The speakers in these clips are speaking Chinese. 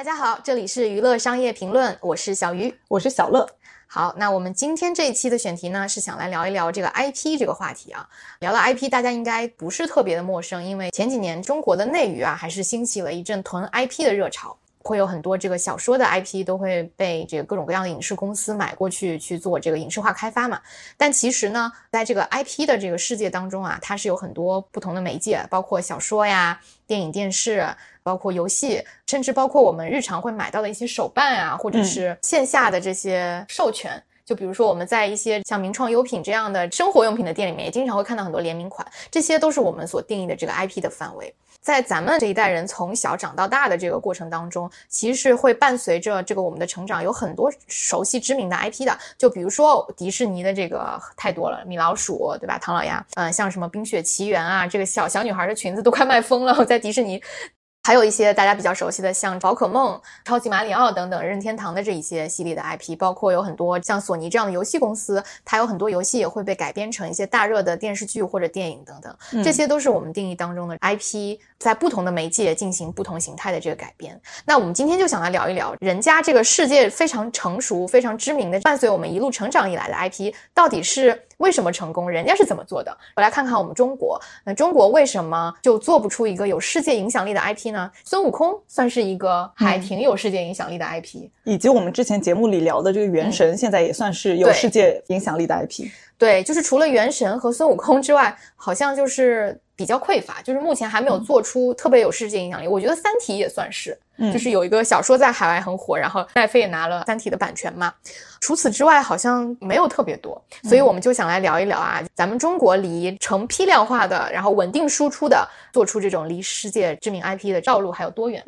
大家好，这里是娱乐商业评论，我是小鱼，我是小乐。好，那我们今天这一期的选题呢，是想来聊一聊这个 IP 这个话题啊。聊到 IP， 大家应该不是特别的陌生，因为前几年中国的内娱啊，还是兴起了一阵囤 IP 的热潮，会有很多这个小说的 IP 都会被这个各种各样的影视公司买过去去做这个影视化开发嘛。但其实呢，在这个 IP 的这个世界当中啊，它是有很多不同的媒介，包括小说呀、电影、电视，包括游戏，甚至包括我们日常会买到的一些手办啊，或者是线下的这些授权。就比如说我们在一些像名创优品这样的生活用品的店里面，也经常会看到很多联名款，这些都是我们所定义的这个 IP 的范围。在咱们这一代人从小长到大的这个过程当中，其实会伴随着这个我们的成长，有很多熟悉知名的 IP 的，就比如说迪士尼的这个太多了，米老鼠对吧，唐老鸭，像什么冰雪奇缘啊，这个小女孩的裙子都快卖疯了，我在迪士尼。还有一些大家比较熟悉的，像宝可梦、超级马里奥等等任天堂的这一些系列的 IP， 包括有很多像索尼这样的游戏公司，它有很多游戏也会被改编成一些大热的电视剧或者电影等等，这些都是我们定义当中的 IP， 在不同的媒介进行不同形态的这个改编。那我们今天就想来聊一聊，人家这个世界非常成熟、非常知名的伴随我们一路成长以来的 IP， 到底是为什么成功，人家是怎么做的。我来看看我们中国，那中国为什么就做不出一个有世界影响力的 IP 呢？孙悟空算是一个还挺有世界影响力的 IP， 以及我们之前节目里聊的这个原神，现在也算是有世界影响力的 IP。 对，就是除了原神和孙悟空之外，好像就是比较匮乏，就是目前还没有做出特别有世界影响力。我觉得三体也算是，就是有一个小说在海外很火，然后奈飞也拿了三体的版权嘛。除此之外好像没有特别多，所以我们就想来聊一聊啊，咱们中国离成批量化的然后稳定输出的做出这种离世界知名 IP 的道路还有多远。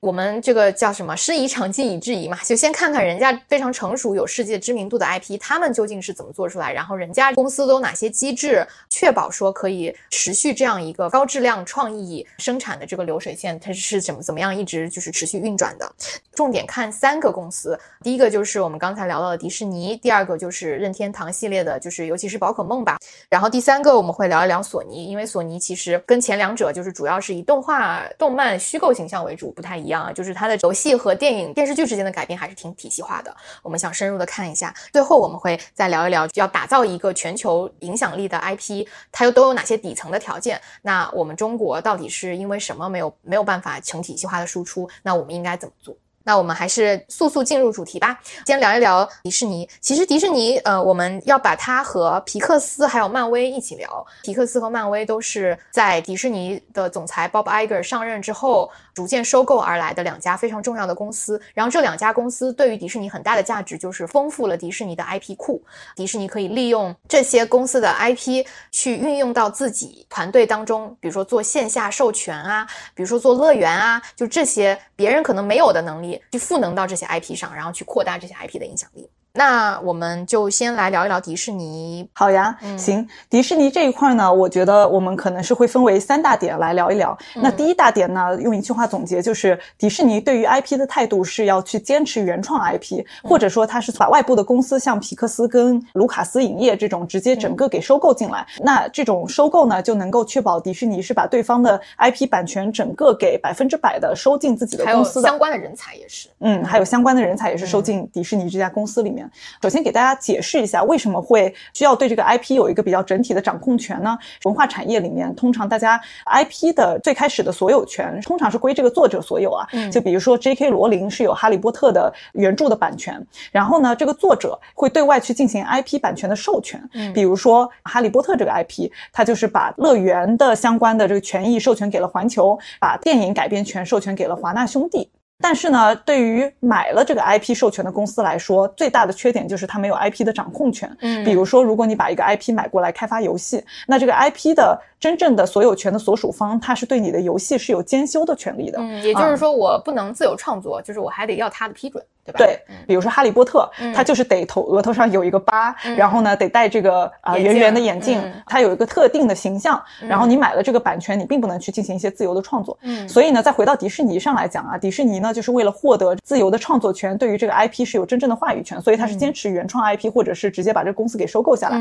我们这个叫什么，师夷长技以制夷嘛，就先看看人家非常成熟有世界知名度的 IP， 他们究竟是怎么做出来，然后人家公司都有哪些机制确保说可以持续这样一个高质量创意生产的这个流水线，它是怎么样一直就是持续运转的。重点看三个公司，第一个就是我们刚才聊到的迪士尼，第二个就是任天堂系列的，就是尤其是宝可梦吧，然后第三个我们会聊一聊索尼，因为索尼其实跟前两者就是主要是以动画、动漫、虚构形象为主，不太一样，就是它的游戏和电影、电视剧之间的改编还是挺体系化的，我们想深入的看一下。最后我们会再聊一聊，要打造一个全球影响力的 IP， 它又都有哪些底层的条件？那我们中国到底是因为什么没有办法成体系化的输出？那我们应该怎么做？那我们还是速进入主题吧，先聊一聊迪士尼。其实迪士尼我们要把它和皮克斯还有漫威一起聊，皮克斯和漫威都是在迪士尼的总裁 Bob Iger 上任之后逐渐收购而来的两家非常重要的公司，然后这两家公司对于迪士尼很大的价值就是丰富了迪士尼的 IP 库，迪士尼可以利用这些公司的 IP 去运用到自己团队当中，比如说做线下授权啊，比如说做乐园啊，就这些别人可能没有的能力去赋能到这些 IP 上，然后去扩大这些 IP 的影响力。那我们就先来聊一聊迪士尼。好呀，行，迪士尼这一块呢，我觉得我们可能是会分为三大点来聊一聊。那第一大点呢，用一句话总结，就是迪士尼对于 IP 的态度是要去坚持原创 IP， 或者说它是把外部的公司像皮克斯跟卢卡斯影业这种直接整个给收购进来，那这种收购呢，就能够确保迪士尼是把对方的 IP 版权整个给100%的收进自己的公司的，还有相关的人才也是，还有相关的人才也是收进迪士尼这家公司里面。首先给大家解释一下为什么会需要对这个 IP 有一个比较整体的掌控权呢？文化产业里面通常大家 IP 的最开始的所有权通常是归这个作者所有啊，就比如说 JK 罗琳是有哈利波特的原著的版权，然后呢这个作者会对外去进行 IP 版权的授权，比如说哈利波特这个 IP 它就是把乐园的相关的这个权益授权给了环球，把电影改编权授权给了华纳兄弟。但是呢，对于买了这个 IP 授权的公司来说，最大的缺点就是它没有 IP 的掌控权。比如说如果你把一个 IP 买过来开发游戏，那这个 IP 的真正的所有权的所属方，它是对你的游戏是有监修的权利的。也就是说我不能自由创作，就是我还得要它的批准。对吧？对，比如说哈利波特，他就是得额头上有一个疤，然后呢得戴这个圆圆的眼镜，他有一个特定的形象，然后你买了这个版权你并不能去进行一些自由的创作。所以呢再回到迪士尼上来讲啊，迪士尼呢就是为了获得自由的创作权，对于这个 IP 是有真正的话语权，所以他是坚持原创 IP， 或者是直接把这个公司给收购下来。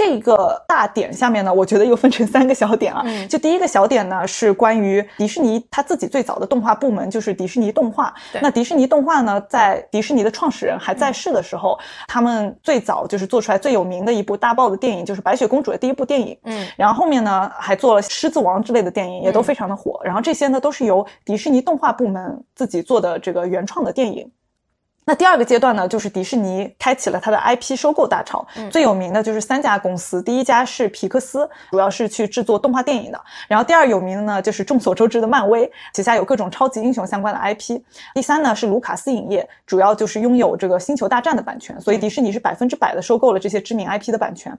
这个大点下面呢，我觉得又分成三个小点啊。就第一个小点呢，是关于迪士尼他自己最早的动画部门，就是迪士尼动画。那迪士尼动画呢，在迪士尼的创始人还在世的时候，他们最早就是做出来最有名的一部大爆的电影，就是白雪公主的第一部电影。然后后面呢，还做了狮子王之类的电影，也都非常的火。然后这些呢，都是由迪士尼动画部门自己做的这个原创的电影。那第二个阶段呢，就是迪士尼开启了它的 IP 收购大潮，最有名的就是三家公司，第一家是皮克斯，主要是去制作动画电影的，然后第二有名的呢，就是众所周知的漫威，旗下有各种超级英雄相关的 IP， 第三呢是卢卡斯影业，主要就是拥有这个星球大战的版权，所以迪士尼是100%的收购了这些知名 IP 的版权。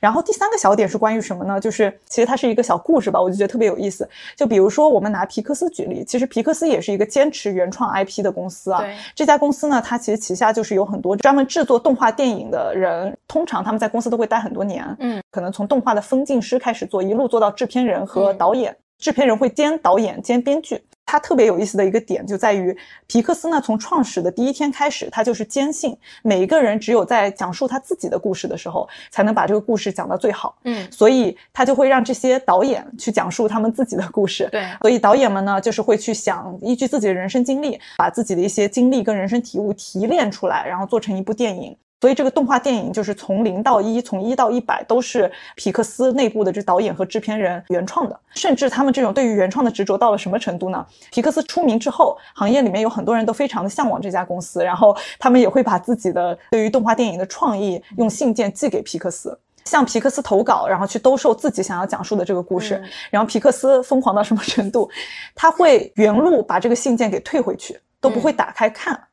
然后第三个小点是关于什么呢，就是其实它是一个小故事吧，我就觉得特别有意思。就比如说我们拿皮克斯举例，其实皮克斯也是一个坚持原创 IP 的公司啊，这家公司呢，它其实旗下就是有很多专门制作动画电影的人，通常他们在公司都会待很多年，可能从动画的分镜师开始做，一路做到制片人和导演，制片人会兼导演兼编剧。它特别有意思的一个点就在于，皮克斯呢从创始的第一天开始，他就是坚信每一个人只有在讲述他自己的故事的时候，才能把这个故事讲到最好。所以他就会让这些导演去讲述他们自己的故事。对，所以导演们呢就是会去想，依据自己的人生经历，把自己的一些经历跟人生体悟提炼出来，然后做成一部电影。所以这个动画电影就是从0到1，从1到100，都是皮克斯内部的这导演和制片人原创的。甚至他们这种对于原创的执着到了什么程度呢？皮克斯出名之后，行业里面有很多人都非常的向往这家公司，然后他们也会把自己的对于动画电影的创意用信件寄给皮克斯，向皮克斯投稿，然后去兜售自己想要讲述的这个故事。然后皮克斯疯狂到什么程度？他会原路把这个信件给退回去，都不会打开看。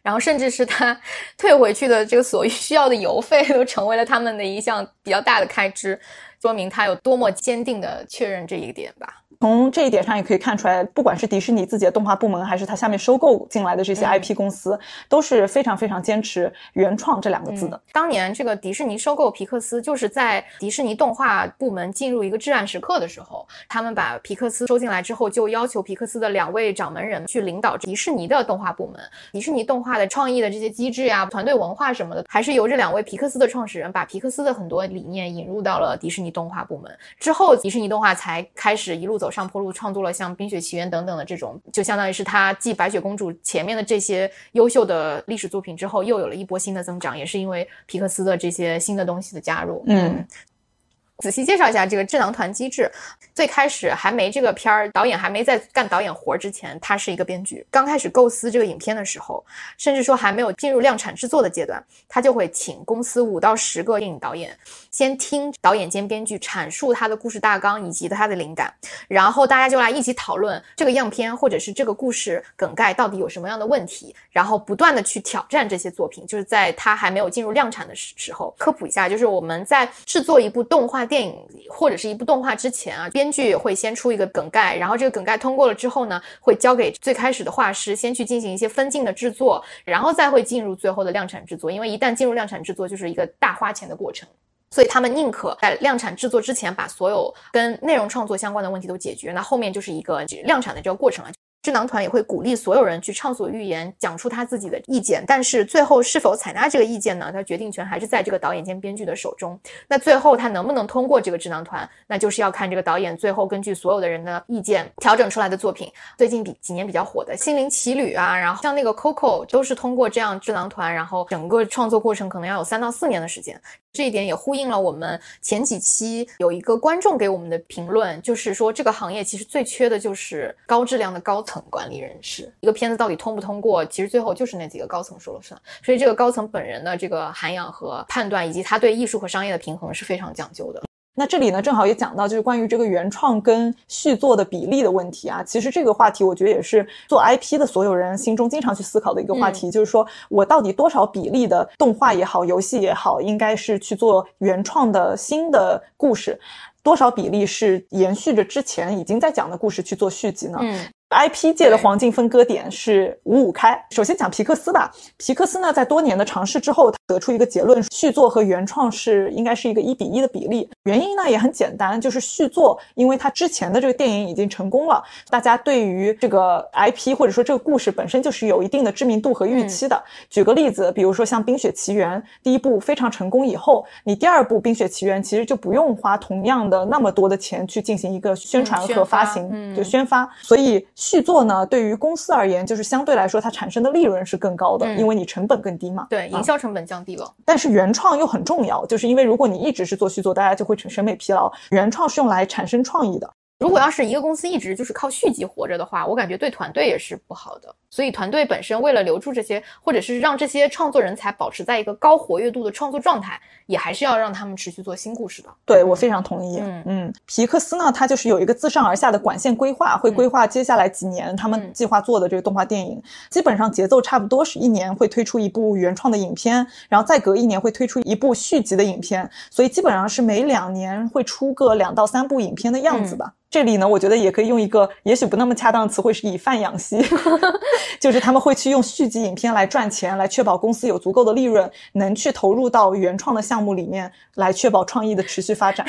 然后甚至是他退回去的这个所需要的邮费都成为了他们的一项比较大的开支，说明他有多么坚定的确认这一点吧。从这一点上也可以看出来，不管是迪士尼自己的动画部门，还是他下面收购进来的这些 IP 公司，都是非常非常坚持原创这两个字的。当年这个迪士尼收购皮克斯，就是在迪士尼动画部门进入一个至暗时刻的时候，他们把皮克斯收进来之后，就要求皮克斯的2位掌门人去领导迪士尼的动画部门。迪士尼动画的创意的这些机制啊，团队文化什么的，还是由这2位皮克斯的创始人把皮克斯的很多理念引入到了迪士尼动画部门。之后迪士尼动画才开始一路走上坡路，创作了像《冰雪奇缘》等等的这种，就相当于是他继《白雪公主》前面的这些优秀的历史作品之后，又有了一波新的增长，也是因为皮克斯的这些新的东西的加入。仔细介绍一下这个智囊团机制。最开始还没这个片儿，导演还没在干导演活之前，他是一个编剧。刚开始构思这个影片的时候，甚至说还没有进入量产制作的阶段，他就会请公司5到10个电影导演，先听导演兼编剧阐述他的故事大纲以及他的灵感，然后大家就来一起讨论这个样片或者是这个故事梗概到底有什么样的问题，然后不断的去挑战这些作品。就是在他还没有进入量产的时候，科普一下，就是我们在制作一部动画电影或者是一部动画之前啊，编剧会先出一个梗概，然后这个梗概通过了之后呢，会交给最开始的画师先去进行一些分镜的制作，然后再会进入最后的量产制作。因为一旦进入量产制作，就是一个大花钱的过程，所以他们宁可在量产制作之前把所有跟内容创作相关的问题都解决，那后面就是一个量产的这个过程啊。智囊团也会鼓励所有人去畅所欲言，讲出他自己的意见，但是最后是否采纳这个意见呢，他决定权还是在这个导演兼编剧的手中。那最后他能不能通过这个智囊团，那就是要看这个导演最后根据所有的人的意见调整出来的作品。最近几年比较火的《心灵奇旅》啊，然后像那个 Coco 都是通过这样智囊团，然后整个创作过程可能要有3到4年的时间。这一点也呼应了我们前几期有一个观众给我们的评论，就是说这个行业其实最缺的就是高质量的高层管理人士。一个片子到底通不通过，其实最后就是那几个高层说了算，所以这个高层本人的这个涵养和判断，以及他对艺术和商业的平衡是非常讲究的。那这里呢，正好也讲到就是关于这个原创跟续作的比例的问题啊。其实这个话题我觉得也是做 IP 的所有人心中经常去思考的一个话题，就是说我到底多少比例的动画也好，游戏也好，应该是去做原创的新的故事，多少比例是延续着之前已经在讲的故事去做续集呢？ IP 界的黄金分割点是5:5开。首先讲皮克斯吧，皮克斯呢在多年的尝试之后，他得出一个结论，续作和原创是应该是一个1:1的比例。原因呢也很简单，就是续作因为他之前的这个电影已经成功了，大家对于这个 IP 或者说这个故事本身就是有一定的知名度和预期的。举个例子，比如说像《冰雪奇缘》第一部非常成功以后，你第二部《冰雪奇缘》其实就不用花同样的那么多的钱去进行一个宣传和发行，就宣发。所以续作呢对于公司而言就是相对来说它产生的利润是更高的，因为你成本更低嘛，对，营销成本降低了。但是原创又很重要，就是因为如果你一直是做续作，大家就会审美疲劳，原创是用来产生创意的。如果要是一个公司一直就是靠续集活着的话，我感觉对团队也是不好的。所以团队本身为了留住这些，或者是让这些创作人才保持在一个高活跃度的创作状态，也还是要让他们持续做新故事的。对，我非常同意。皮克斯呢，它就是有一个自上而下的管线规划，会规划接下来几年他们计划做的这个动画电影。基本上节奏差不多是1年会推出一部原创的影片，然后再隔1年会推出一部续集的影片，所以基本上是每2年会出个2到3部影片的样子吧。这里呢我觉得也可以用一个也许不那么恰当的词汇，是以贩养吸就是他们会去用续集影片来赚钱，来确保公司有足够的利润能去投入到原创的项目里面，来确保创意的持续发展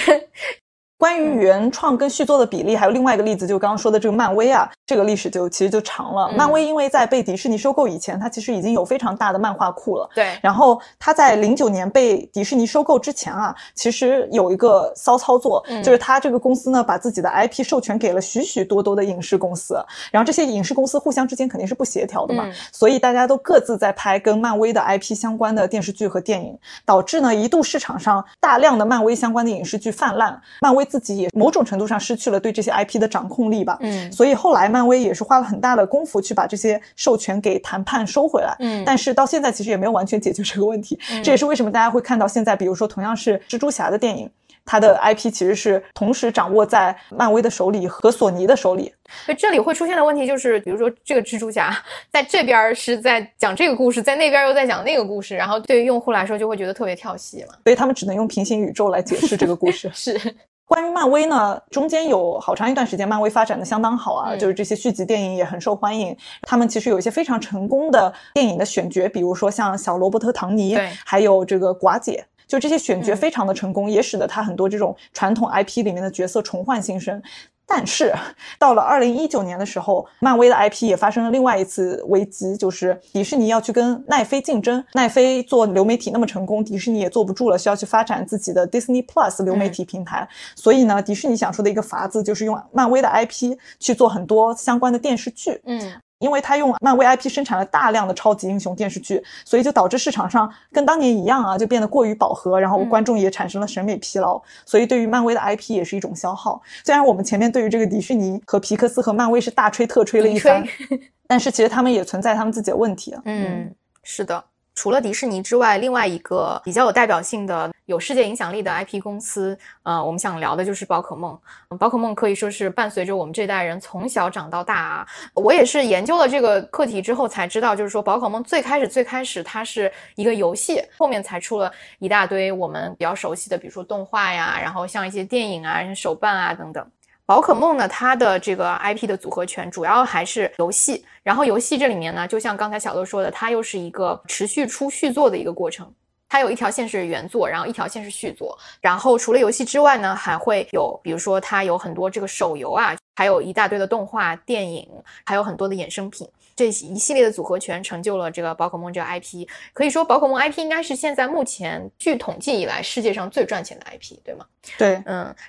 关于原创跟续作的比例还有另外一个例子，就刚刚说的这个漫威啊，这个历史就其实就长了。漫威因为在被迪士尼收购以前，它其实已经有非常大的漫画库了。对。然后它在09年被迪士尼收购之前啊，其实有一个骚操作，就是它这个公司呢把自己的 IP 授权给了许许多多的影视公司，然后这些影视公司互相之间肯定是不协调的嘛，所以大家都各自在拍跟漫威的 IP 相关的电视剧和电影，导致呢一度市场上大量的漫威相关的影视剧泛滥，漫威自己也某种程度上失去了对这些 IP 的掌控力吧，所以后来漫威也是花了很大的功夫去把这些授权给谈判收回来，但是到现在其实也没有完全解决这个问题，这也是为什么大家会看到现在比如说同样是蜘蛛侠的电影，它的 IP 其实是同时掌握在漫威的手里和索尼的手里。所以这里会出现的问题就是，比如说这个蜘蛛侠在这边是在讲这个故事，在那边又在讲那个故事，然后对于用户来说就会觉得特别跳戏嘛，所以他们只能用平行宇宙来解释这个故事是。关于漫威呢，中间有好长一段时间漫威发展的相当好啊，就是这些续集电影也很受欢迎，他们其实有一些非常成功的电影的选角，比如说像小罗伯特·唐尼，还有这个寡姐，就这些选角非常的成功，也使得他很多这种传统 IP 里面的角色重焕新生。但是到了2019年的时候，漫威的 IP 也发生了另外一次危机，就是迪士尼要去跟奈飞竞争，奈飞做流媒体那么成功，迪士尼也坐不住了，需要去发展自己的 Disney Plus 流媒体平台，所以呢迪士尼想出的一个法子就是用漫威的 IP 去做很多相关的电视剧。因为他用漫威 IP 生产了大量的超级英雄电视剧，所以就导致市场上跟当年一样啊，就变得过于饱和，然后观众也产生了审美疲劳，所以对于漫威的 IP 也是一种消耗。虽然我们前面对于这个迪士尼和皮克斯和漫威是大吹特吹了一番，但是其实他们也存在他们自己的问题。是的。除了迪士尼之外，另外一个比较有代表性的有世界影响力的 IP 公司，我们想聊的就是宝可梦。宝可梦可以说是伴随着我们这代人从小长到大啊。我也是研究了这个课题之后才知道，就是说宝可梦最开始它是一个游戏，后面才出了一大堆我们比较熟悉的，比如说动画呀，然后像一些电影啊、手办啊等等。宝可梦呢，它的这个 IP 的组合拳主要还是游戏，然后游戏这里面呢，就像刚才小乐说的，它又是一个持续出续作的一个过程，它有一条线是原作，然后一条线是续作，然后除了游戏之外呢，还会有比如说它有很多这个手游啊，还有一大堆的动画、电影，还有很多的衍生品，这一系列的组合拳成就了这个宝可梦这个 IP。 可以说宝可梦 IP 应该是现在目前据统计以来世界上最赚钱的 IP， 对吗？对。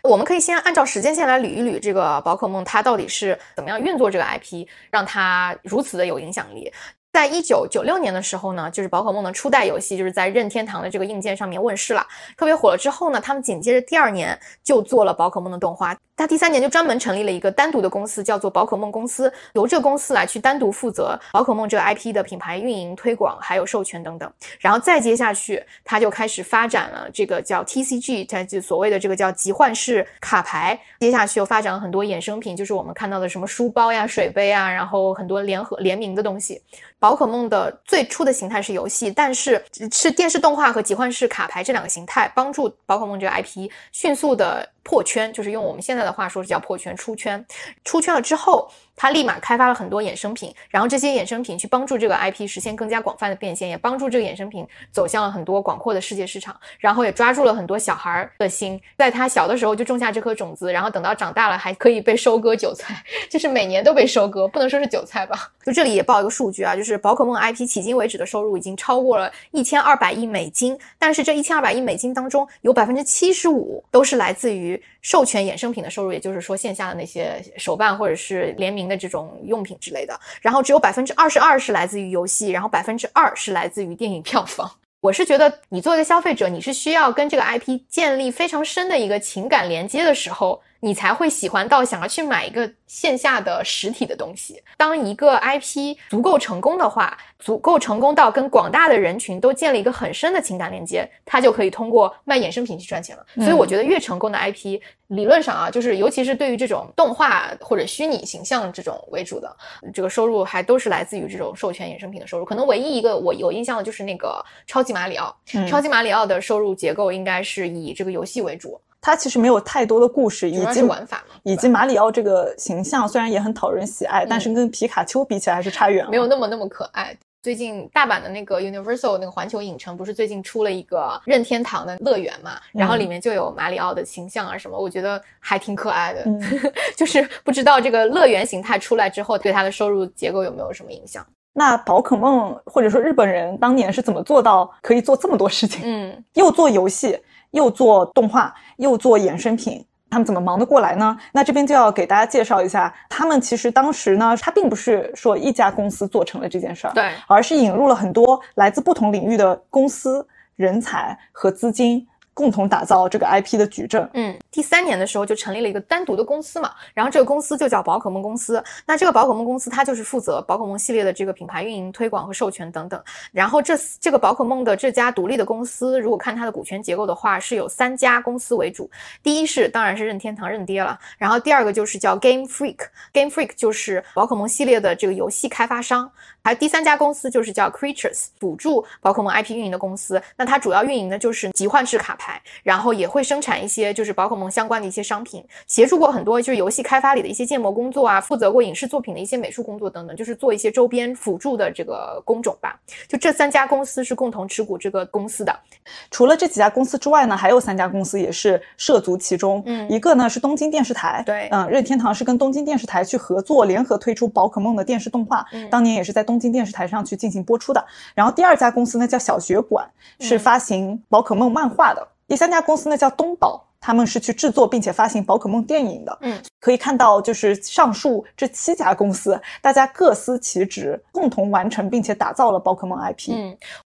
我们可以先按照时间线来捋一捋这个宝可梦它到底是怎么样运作这个 IP， 让它如此的有影响力。在1996年的时候呢，就是宝可梦的初代游戏就是在任天堂的这个硬件上面问世了，特别火了之后呢，他们紧接着第2年就做了宝可梦的动画，他第3年就专门成立了一个单独的公司，叫做宝可梦公司，由这个公司来去单独负责宝可梦这个 IP 的品牌运营、推广还有授权等等。然后再接下去他就开始发展了这个叫 TCG， 它就所谓的这个叫集换式卡牌，接下去又发展了很多衍生品，就是我们看到的什么书包呀、水杯啊，然后很多联名的东西。宝可梦的最初的形态是游戏，但是电视动画和集换式卡牌这两个形态帮助宝可梦这个 IP 迅速的破圈，就是用我们现在的话说是叫破圈，出圈。出圈了之后，他立马开发了很多衍生品，然后这些衍生品去帮助这个 IP 实现更加广泛的变现，也帮助这个衍生品走向了很多广阔的世界市场，然后也抓住了很多小孩的心，在他小的时候就种下这颗种子，然后等到长大了还可以被收割韭菜，就是每年都被收割，不能说是韭菜吧。就这里也报一个数据啊，就是宝可梦 IP 迄今为止的收入已经超过了1200亿美金，但是这1200亿美金当中有 75% 都是来自于授权衍生品的收入，也就是说线下的那些手办或者是联名的这种用品之类的，然后只有 22% 是来自于游戏，然后 2% 是来自于电影票房。我是觉得你作为一个消费者，你是需要跟这个 IP 建立非常深的一个情感连接的时候，你才会喜欢到想要去买一个线下的实体的东西。当一个 IP 足够成功的话，足够成功到跟广大的人群都建立一个很深的情感连接，它就可以通过卖衍生品去赚钱了。所以我觉得越成功的 IP，理论上啊，就是尤其是对于这种动画或者虚拟形象这种为主的，这个收入还都是来自于这种授权衍生品的收入。可能唯一一个我有印象的就是那个超级马里奥，超级马里奥的收入结构应该是以这个游戏为主。它其实没有太多的故事，主要是玩法嘛，以及马里奥这个形象虽然也很讨人喜爱，但是跟皮卡丘比起来还是差远了，没有那么可爱。最近大阪的那个 Universal 那个环球影城不是最近出了一个任天堂的乐园嘛，然后里面就有马里奥的形象啊什么，我觉得还挺可爱的就是不知道这个乐园形态出来之后对它的收入结构有没有什么影响。那宝可梦或者说日本人当年是怎么做到可以做这么多事情，又做游戏又做动画又做衍生品，他们怎么忙得过来呢？那这边就要给大家介绍一下，他们其实当时呢，他并不是说一家公司做成了这件事儿，对，而是引入了很多来自不同领域的公司、人才和资金，共同打造这个 IP 的矩阵。第3年的时候就成立了一个单独的公司嘛，然后这个公司就叫宝可梦公司。那这个宝可梦公司它就是负责宝可梦系列的这个品牌运营、推广和授权等等。然后这个宝可梦的这家独立的公司，如果看它的股权结构的话，是有3家公司为主。第一是当然是任天堂任爹了，然后第二个就是叫 Game Freak， Game Freak 就是宝可梦系列的这个游戏开发商。还有第3家公司就是叫 Creatures， 辅助宝可梦 IP 运营的公司。那它主要运营的就是集换式卡牌，然后也会生产一些就是宝可梦相关的一些商品，协助过很多就是游戏开发里的一些建模工作啊，负责过影视作品的一些美术工作等等，就是做一些周边辅助的这个工种吧。就这3家公司是共同持股这个公司的。除了这几家公司之外呢，还有3家公司也是涉足其中。一个呢是东京电视台，对，任天堂是跟东京电视台去合作，联合推出宝可梦的电视动画，当年也是在东京电视台上去进行播出的。然后第2家公司呢叫小学馆，是发行宝可梦漫画的。第3家公司呢叫东宝，他们是去制作并且发行宝可梦电影的。可以看到就是上述这7家公司，大家各司其职，共同完成并且打造了宝可梦 IP。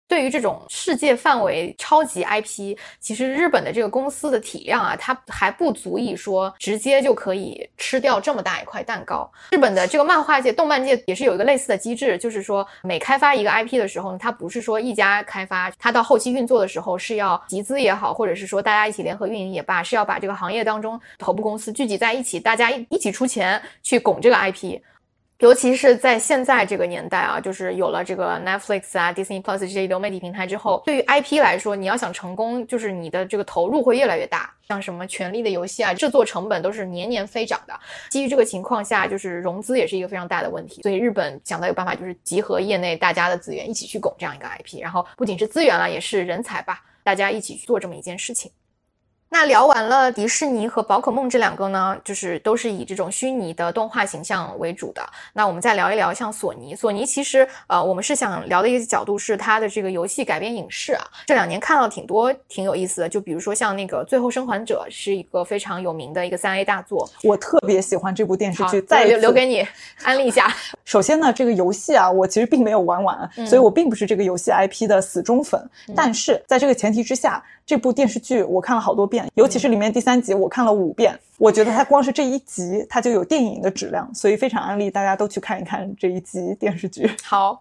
对于这种世界范围超级 IP， 其实日本的这个公司的体量啊，它还不足以说直接就可以吃掉这么大一块蛋糕。日本的这个漫画界、动漫界也是有一个类似的机制，就是说每开发一个 IP 的时候呢，它不是说一家开发，它到后期运作的时候是要集资也好，或者是说大家一起联合运营也罢，是要把这个行业当中头部公司聚集在一起，大家一起出钱去拱这个 IP。尤其是在现在这个年代啊，就是有了这个 Netflix 啊 Disney Plus 这些流媒体平台之后，对于 IP 来说，你要想成功，就是你的这个投入会越来越大，像什么权力的游戏啊，制作成本都是年年飞涨的。基于这个情况下，就是融资也是一个非常大的问题，所以日本想到有办法，就是集合业内大家的资源一起去拱这样一个 IP， 然后不仅是资源了，也是人才吧，大家一起去做这么一件事情。那聊完了迪士尼和宝可梦这2个呢，就是都是以这种虚拟的动画形象为主的。那我们再聊一聊像索尼。索尼其实我们是想聊的一个角度是它的这个游戏改编影视啊，这2年看到挺多挺有意思的，就比如说像那个最后生还者是一个非常有名的一个3A 大作，我特别喜欢这部电视剧，再留给你安利一下。首先呢，这个游戏啊我其实并没有玩完，所以我并不是这个游戏 IP 的死忠粉，但是在这个前提之下，这部电视剧我看了好多遍，尤其是里面第3集我看了5遍，我觉得它光是这一集它就有电影的质量，所以非常安利大家都去看一看这一集电视剧。好，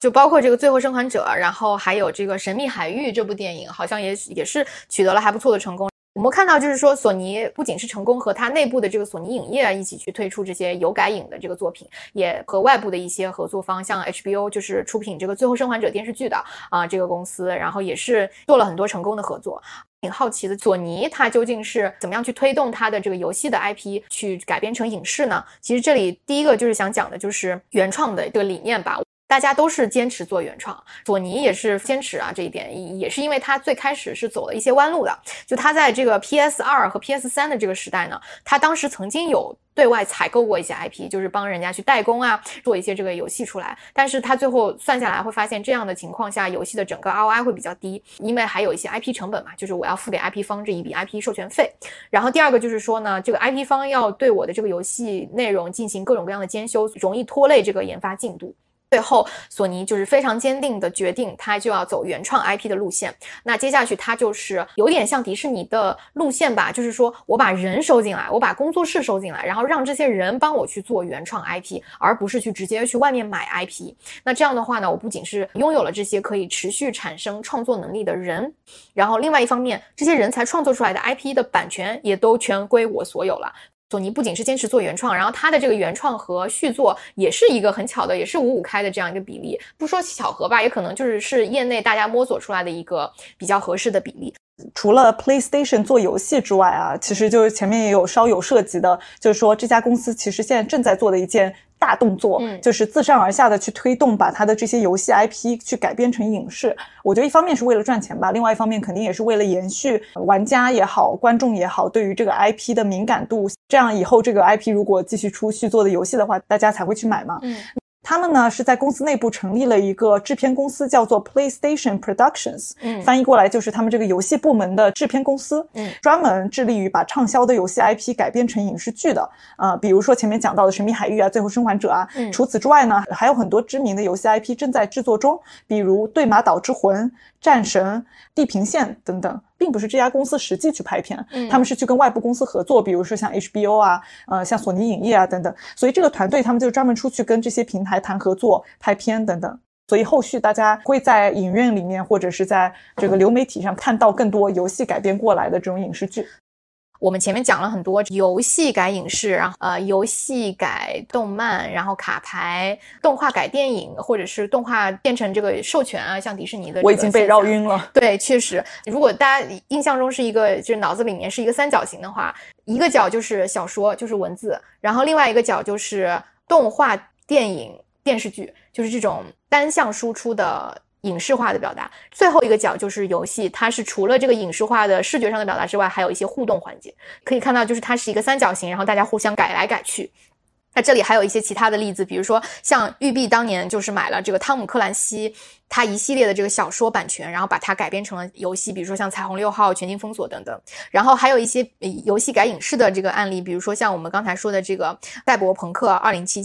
就包括这个最后生还者，然后还有这个神秘海域这部电影好像也是取得了还不错的成功。我们看到就是说索尼不仅是成功和它内部的这个索尼影业一起去推出这些有改影的这个作品，也和外部的一些合作方，像 HBO 就是出品这个最后生还者电视剧的这个公司，然后也是做了很多成功的合作。挺好奇的，索尼它究竟是怎么样去推动它的这个游戏的 IP 去改编成影视呢？其实这里第一个就是想讲的就是原创的这个理念吧，大家都是坚持做原创，索尼也是坚持这一点，也是因为它最开始是走了一些弯路的。就它在这个 PS2 和 PS3 的这个时代呢，它当时曾经有对外采购过一些 IP， 就是帮人家去代工做一些这个游戏出来，但是他最后算下来会发现，这样的情况下游戏的整个 ROI 会比较低，因为还有一些 IP 成本嘛，就是我要付给 IP 方这一笔 IP 授权费。然后第二个就是说呢，这个 IP 方要对我的这个游戏内容进行各种各样的监修，容易拖累这个研发进度。最后索尼就是非常坚定的决定，他就要走原创 IP 的路线。那接下去他就是有点像迪士尼的路线吧，就是说我把人收进来，我把工作室收进来，然后让这些人帮我去做原创 IP， 而不是去直接去外面买 IP。 那这样的话呢，我不仅是拥有了这些可以持续产生创作能力的人，然后另外一方面这些人才创作出来的 IP 的版权也都全归我所有了。索尼不仅是坚持做原创，然后它的这个原创和续作也是一个很巧的，也是5:5的这样一个比例，不说巧合吧，也可能就是业内大家摸索出来的一个比较合适的比例。除了 PlayStation 做游戏之外其实就是前面也有稍有涉及的，就是说这家公司其实现在正在做的一件大动作，就是自上而下的去推动把它的这些游戏 IP 去改编成影视。我觉得一方面是为了赚钱吧，另外一方面肯定也是为了延续玩家也好观众也好对于这个 IP 的敏感度，这样以后这个 IP 如果继续出续作的游戏的话，大家才会去买嘛。他们呢是在公司内部成立了一个制片公司，叫做 PlayStation Productions， 翻译过来就是他们这个游戏部门的制片公司，专门致力于把畅销的游戏 IP 改编成影视剧的比如说前面讲到的神秘海域最后生还者除此之外呢，还有很多知名的游戏 IP 正在制作中，比如对马岛之魂、战神、地平线等等，并不是这家公司实际去拍片，他们是去跟外部公司合作，比如说像 HBO 像索尼影业等等，所以这个团队他们就专门出去跟这些平台谈合作、拍片等等。所以后续大家会在影院里面或者是在这个流媒体上看到更多游戏改编过来的这种影视剧。我们前面讲了很多游戏改影视，然后游戏改动漫，然后卡牌动画改电影，或者是动画变成这个授权像迪士尼的。我已经被绕晕了。对，确实，如果大家印象中是一个，就是脑子里面是一个三角形的话，一个角就是小说，就是文字，然后另外一个角就是动画、电影、电视剧，就是这种单向输出的影视化的表达。最后一个角就是游戏，它是除了这个影视化的视觉上的表达之外，还有一些互动环节。可以看到就是它是一个三角形，然后大家互相改来改去。那这里还有一些其他的例子，比如说像育碧当年就是买了这个汤姆克兰西他一系列的这个小说版权，然后把它改编成了游戏，比如说像《彩虹六号》《全境封锁》等等。然后还有一些游戏改影视的这个案例，比如说像我们刚才说的这个《赛博朋克2077》，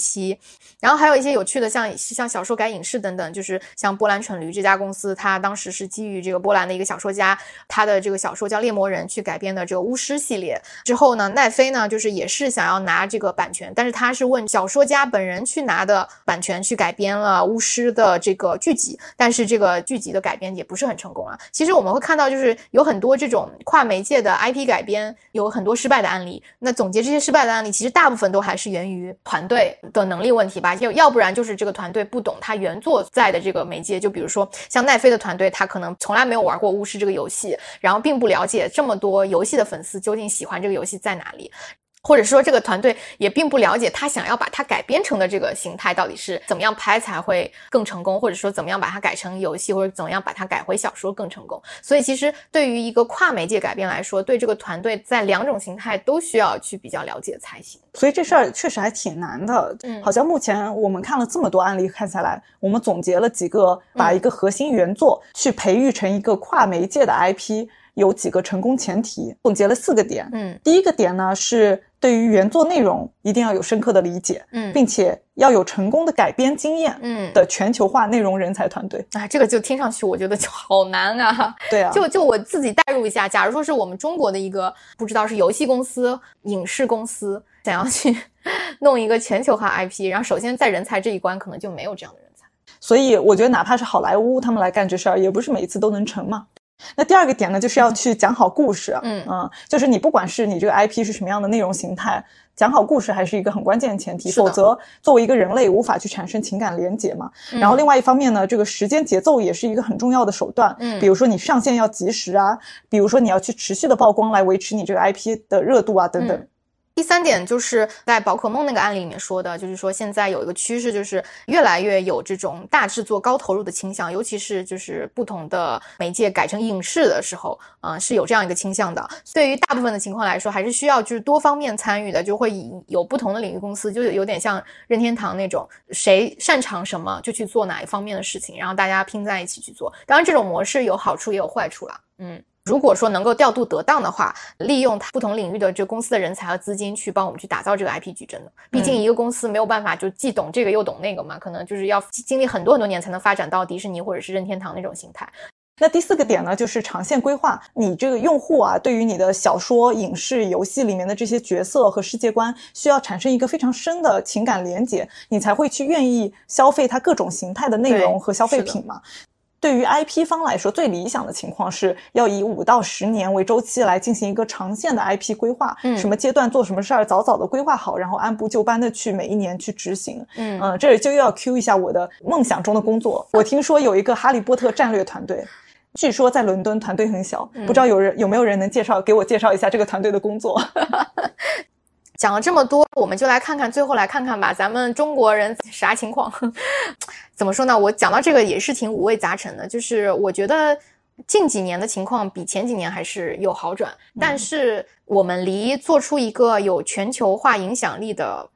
然后还有一些有趣的像小说改影视等等，就是像波兰蠢驴这家公司，它当时是基于这个波兰的一个小说家，他的这个小说叫《猎魔人》去改编的这个巫师系列。之后呢，奈飞呢就是也是想要拿这个版权，但是他是问小说家本人去拿的版权去改编了巫师的这个剧集。但是这个剧集的改编也不是很成功啊。其实我们会看到就是有很多这种跨媒介的 IP 改编有很多失败的案例，那总结这些失败的案例其实大部分都还是源于团队的能力问题吧，要不然就是这个团队不懂他原作在的这个媒介，就比如说像奈飞的团队，他可能从来没有玩过巫师这个游戏，然后并不了解这么多游戏的粉丝究竟喜欢这个游戏在哪里，或者说这个团队也并不了解他想要把它改编成的这个形态到底是怎么样拍才会更成功，或者说怎么样把它改成游戏，或者怎么样把它改回小说更成功。所以其实对于一个跨媒介改编来说，对这个团队在两种形态都需要去比较了解才行。所以这事儿确实还挺难的，好像目前我们看了这么多案例看下来，我们总结了几个把一个核心原作去培育成一个跨媒介的 IP 有几个成功前提，总结了4个点。第一个点呢是对于原作内容一定要有深刻的理解，并且要有成功的改编经验的全球化内容人才团队。这个就听上去我觉得就好难啊。对啊，就我自己代入一下，假如说是我们中国的一个不知道是游戏公司、影视公司想要去弄一个全球化 IP， 然后首先在人才这一关可能就没有这样的人才。所以我觉得哪怕是好莱坞他们来干这事儿，也不是每一次都能成嘛。那第二个点呢，就是要去讲好故事，就是你不管是你这个 IP 是什么样的内容形态，讲好故事还是一个很关键的前提，否则作为一个人类无法去产生情感连结嘛。然后另外一方面呢，这个时间节奏也是一个很重要的手段，比如说你上线要及时啊，比如说你要去持续的曝光来维持你这个 IP 的热度啊等等。第三点就是在宝可梦那个案例里面说的，就是说现在有一个趋势，就是越来越有这种大制作高投入的倾向，尤其是就是不同的媒介改成影视的时候是有这样一个倾向的。对于大部分的情况来说，还是需要就是多方面参与的，就会有不同的领域公司，就有点像任天堂那种，谁擅长什么就去做哪一方面的事情，然后大家拼在一起去做。当然这种模式有好处也有坏处啦。如果说能够调度得当的话，利用不同领域的这公司的人才和资金去帮我们去打造这个 IP 矩阵的。毕竟一个公司没有办法就既懂这个又懂那个嘛，可能就是要经历很多很多年才能发展到迪士尼或者是任天堂那种形态。那第四个点呢，就是长线规划，你这个用户啊对于你的小说、影视、游戏里面的这些角色和世界观需要产生一个非常深的情感连结，你才会去愿意消费它各种形态的内容和消费品嘛。对于 IP 方来说，最理想的情况是要以5到10年为周期来进行一个长线的 IP 规划，什么阶段做什么事儿，早早的规划好，然后按部就班的去每一年去执行。这里就又要 cue 一下我的梦想中的工作。我听说有一个哈利波特战略团队，据说在伦敦团队很小，不知道有没有人能给我介绍一下这个团队的工作。讲了这么多，我们就最后来看看吧，咱们中国人啥情况。怎么说呢，我讲到这个也是挺五味杂陈的，就是我觉得近几年的情况比前几年还是有好转，但是我们离做出一个有全球化影响力的，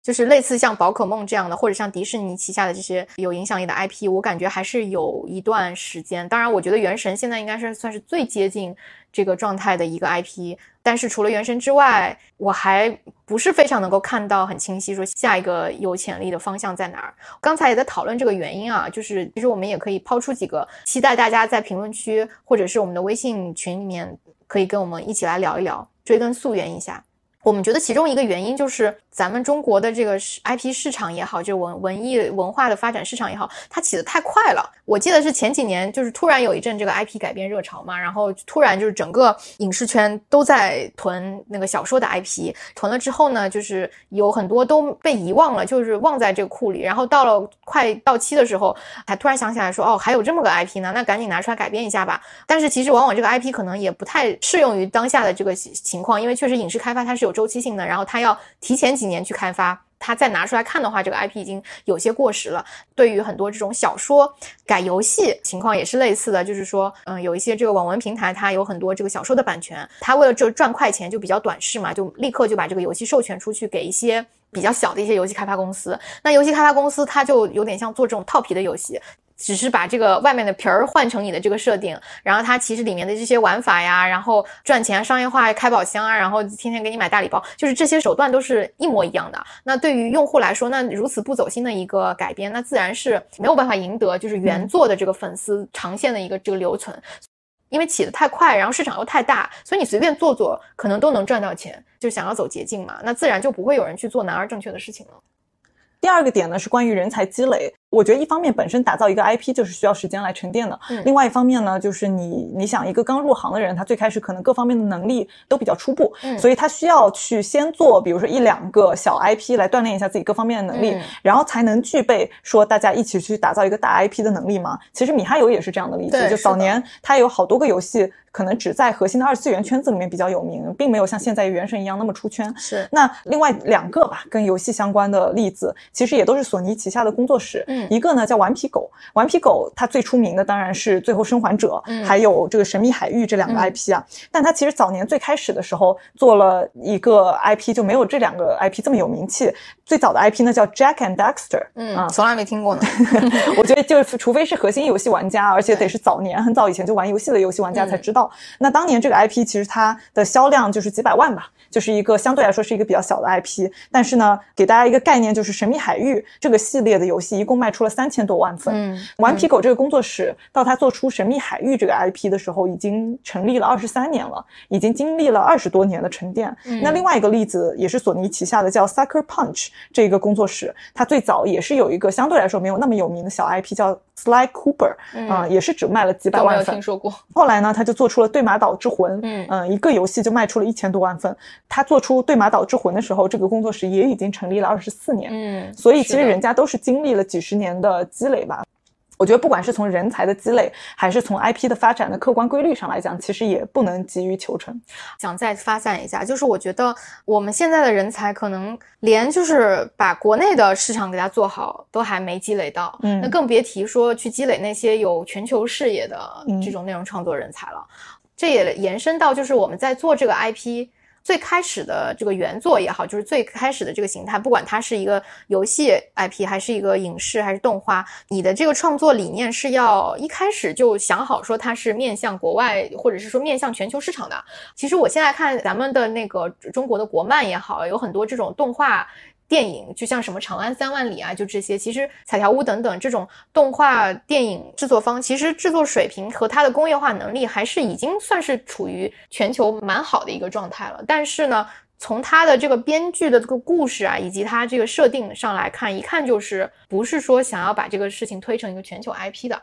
就是类似像宝可梦这样的，或者像迪士尼旗下的这些有影响力的 IP， 我感觉还是有一段时间。当然我觉得原神现在应该是算是最接近这个状态的一个 IP， 但是除了原神之外，我还不是非常能够看到很清晰说下一个有潜力的方向在哪儿。刚才也在讨论这个原因啊，就是其实我们也可以抛出几个，期待大家在评论区或者是我们的微信群里面可以跟我们一起来聊一聊，追根溯源一下。我们觉得其中一个原因就是咱们中国的这个 IP 市场也好，就文艺文化的发展市场也好，它起得太快了。我记得是前几年就是突然有一阵这个 IP 改编热潮嘛，然后突然就是整个影视圈都在囤那个小说的 IP， 囤了之后呢，就是有很多都被遗忘了，就是忘在这个库里，然后到了快到期的时候才突然想起来说，哦，还有这么个 IP 呢，那赶紧拿出来改编一下吧。但是其实往往这个 IP 可能也不太适用于当下的这个情况，因为确实影视开发它是有周期性的，然后他要提前几年去开发，他再拿出来看的话，这个 IP 已经有些过时了。对于很多这种小说改游戏情况也是类似的，就是说有一些这个网文平台，它有很多这个小说的版权，他为了这赚快钱就比较短视嘛，就立刻就把这个游戏授权出去给一些比较小的一些游戏开发公司。那游戏开发公司它就有点像做这种套皮的游戏，只是把这个外面的皮儿换成你的这个设定，然后它其实里面的这些玩法呀，然后赚钱、商业化、开宝箱啊，然后天天给你买大礼包，就是这些手段都是一模一样的。那对于用户来说，那如此不走心的一个改编，那自然是没有办法赢得就是原作的这个粉丝长线的一个这个留存。因为起得太快，然后市场又太大，所以你随便做做可能都能赚到钱，就想要走捷径嘛，那自然就不会有人去做难而正确的事情了。第二个点呢，是关于人才积累。我觉得一方面本身打造一个 IP 就是需要时间来沉淀的，另外一方面呢，就是你想一个刚入行的人，他最开始可能各方面的能力都比较初步，所以他需要去先做比如说1-2个小 IP 来锻炼一下自己各方面的能力，然后才能具备说大家一起去打造一个大 IP 的能力嘛。其实米哈游也是这样的例子，就早年他有好多个游戏可能只在核心的2次元圈子里面比较有名，并没有像现在原神一样那么出圈。是。那另外2个吧，跟游戏相关的例子，其实也都是索尼旗下的工作室。一个呢叫顽皮狗，顽皮狗它最出名的当然是《最后生还者》还有这个《神秘海域》这2个 IP 啊。但它其实早年最开始的时候做了一个 IP 就没有这2个 IP 这么有名气。最早的 IP 呢叫 Jack and Daxter， 从来没听过呢。我觉得就是除非是核心游戏玩家，而且得是早年很早以前就玩游戏的游戏玩家才知道。那当年这个 IP 其实它的销量就是几百万吧，就是一个相对来说是一个比较小的 IP。 但是呢，给大家一个概念，就是《神秘海域》这个系列的游戏一共卖出了3000多万份。顽皮狗这个工作室到他做出《神秘海域》这个 IP 的时候已经成立了23年了，已经经历了20多年的沉淀。那另外一个例子也是索尼旗下的叫 Sucker Punch，这一个工作室，它最早也是有一个相对来说没有那么有名的小 IP 叫 Sly Cooper， 也是只卖了几百万份，都没有听说过。后来呢，他就做出了《对马岛之魂》，一个游戏就卖出了1000多万份。他做出《对马岛之魂》的时候，这个工作室也已经成立了24年，所以其实人家都是经历了几十年的积累吧。我觉得不管是从人才的积累还是从 IP 的发展的客观规律上来讲，其实也不能急于求成。想再发散一下，就是我觉得我们现在的人才可能连就是把国内的市场给它做好都还没积累到，那更别提说去积累那些有全球视野的这种内容创作人才了。这也延伸到就是我们在做这个 IP最开始的这个原作也好，就是最开始的这个形态，不管它是一个游戏 IP 还是一个影视还是动画，你的这个创作理念是要一开始就想好说它是面向国外或者是说面向全球市场的。其实我现在看咱们的那个中国的国漫也好，有很多这种动画电影，就像什么长安三万里啊，就这些，其实彩条屋等等这种动画电影制作方，其实制作水平和它的工业化能力还是已经算是处于全球蛮好的一个状态了。但是呢，从它的这个编剧的这个故事啊，以及它这个设定上来看，一看就是不是说想要把这个事情推成一个全球 IP 的。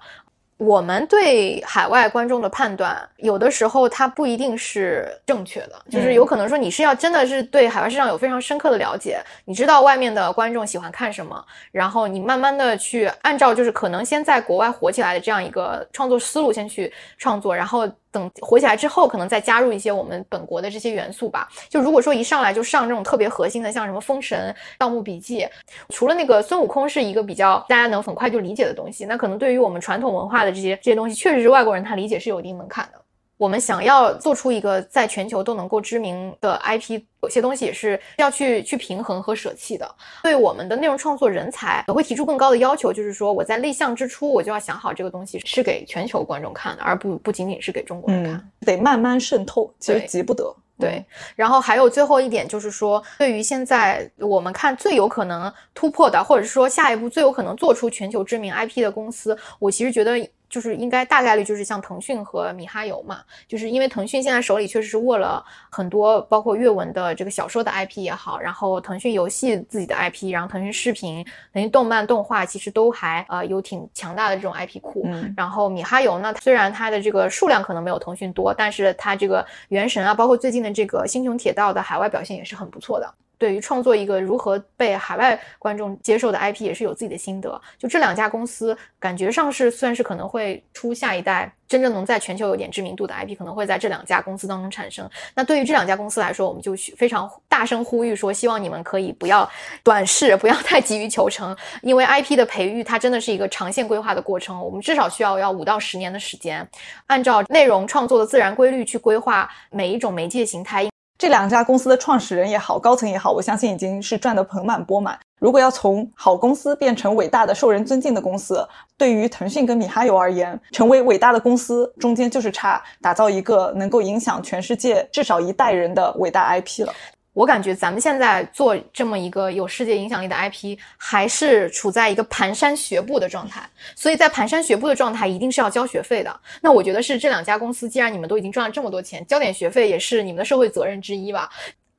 我们对海外观众的判断有的时候它不一定是正确的，就是有可能说你是要真的是对海外市场有非常深刻的了解，你知道外面的观众喜欢看什么，然后你慢慢的去按照就是可能先在国外火起来的这样一个创作思路先去创作，然后等火起来之后可能再加入一些我们本国的这些元素吧。就如果说一上来就上这种特别核心的，像什么封神、盗墓笔记，除了那个孙悟空是一个比较大家能很快就理解的东西，那可能对于我们传统文化的这些东西，确实是外国人他理解是有一定门槛的。我们想要做出一个在全球都能够知名的 IP， 有些东西也是要去平衡和舍弃的。对我们的内容创作人才也会提出更高的要求，就是说我在立项之初我就要想好这个东西是给全球观众看的，而不仅仅是给中国人看，得慢慢渗透，其实急不得。对，然后还有最后一点就是说，对于现在我们看最有可能突破的，或者是说下一步最有可能做出全球知名 IP 的公司，我其实觉得就是应该大概率就是像腾讯和米哈游嘛，就是因为腾讯现在手里确实是握了很多，包括阅文的这个小说的 IP 也好，然后腾讯游戏自己的 IP， 然后腾讯视频、腾讯动漫、动画，其实都还有挺强大的这种 IP 库。然后米哈游呢，虽然它的这个数量可能没有腾讯多，但是它这个原神啊，包括最近的这个《星穹铁道》的海外表现也是很不错的，对于创作一个如何被海外观众接受的 IP 也是有自己的心得。就这两家公司感觉上是算是可能会出下一代真正能在全球有点知名度的 IP， 可能会在这两家公司当中产生。那对于这两家公司来说，我们就非常大声呼吁说，希望你们可以不要短视，不要太急于求成，因为 IP 的培育它真的是一个长线规划的过程，我们至少需要5到10年的时间，按照内容创作的自然规律去规划每一种媒介形态。这两家公司的创始人也好，高层也好，我相信已经是赚得盆满钵满。如果要从好公司变成伟大的受人尊敬的公司，对于腾讯跟米哈游而言，成为伟大的公司中间就是差打造一个能够影响全世界至少一代人的伟大 IP 了。我感觉咱们现在做这么一个有世界影响力的 IP 还是处在一个蹒跚学步的状态，所以在蹒跚学步的状态一定是要交学费的。那我觉得是这两家公司，既然你们都已经赚了这么多钱，交点学费也是你们的社会责任之一吧。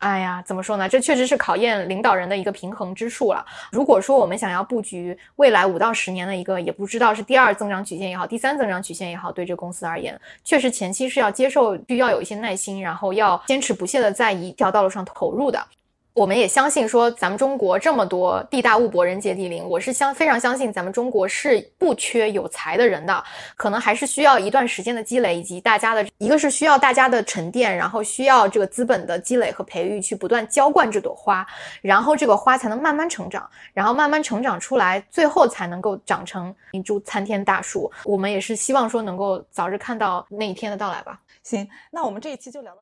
哎呀，怎么说呢，这确实是考验领导人的一个平衡之处了。如果说我们想要布局未来5到10年的一个，也不知道是第二增长曲线也好，第三增长曲线也好，对这个公司而言，确实前期是要接受，需要有一些耐心，然后要坚持不懈的在一条道路上投入的。我们也相信说咱们中国这么多地大物博，人杰地灵，我是非常相信咱们中国是不缺有才的人的，可能还是需要一段时间的积累，以及大家的一个是需要大家的沉淀，然后需要这个资本的积累和培育去不断浇灌这朵花，然后这个花才能慢慢成长，然后慢慢成长出来，最后才能够长成一株参天大树。我们也是希望说能够早日看到那一天的到来吧。行，那我们这一期就聊到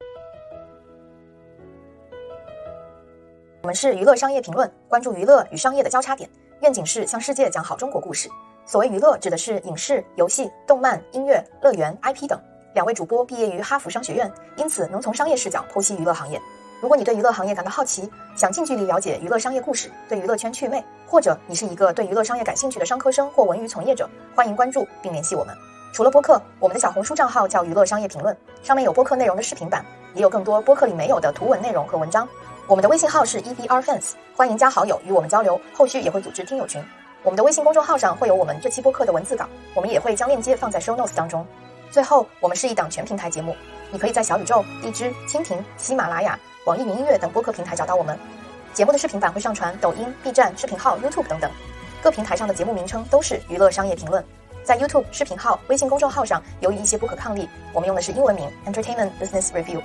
我们是娱乐商业评论，关注娱乐与商业的交叉点，愿景是向世界讲好中国故事。所谓娱乐，指的是影视、游戏、动漫、音乐、乐园、IP 等。两位主播毕业于哈佛商学院，因此能从商业视角剖析娱乐行业。如果你对娱乐行业感到好奇，想近距离了解娱乐商业故事，对娱乐圈祛魅，或者你是一个对娱乐商业感兴趣的商科生或文娱从业者，欢迎关注并联系我们。除了播客，我们的小红书账号叫娱乐商业评论，上面有播客内容的视频版，也有更多播客里没有的图文内容和文章。我们的微信号是 EVRFans， 欢迎加好友与我们交流，后续也会组织听友群。我们的微信公众号上会有我们这期播客的文字稿，我们也会将链接放在 show notes 当中。最后，我们是一档全平台节目，你可以在小宇宙、荔枝、蜻蜓、喜马拉雅、网易云音乐等播客平台找到我们。节目的视频版会上传抖音、B 站、视频号、YouTube 等等，各平台上的节目名称都是娱乐商业评论。在 YouTube 视频号、微信公众号上，由于一些不可抗力，我们用的是英文名 Entertainment Business Review。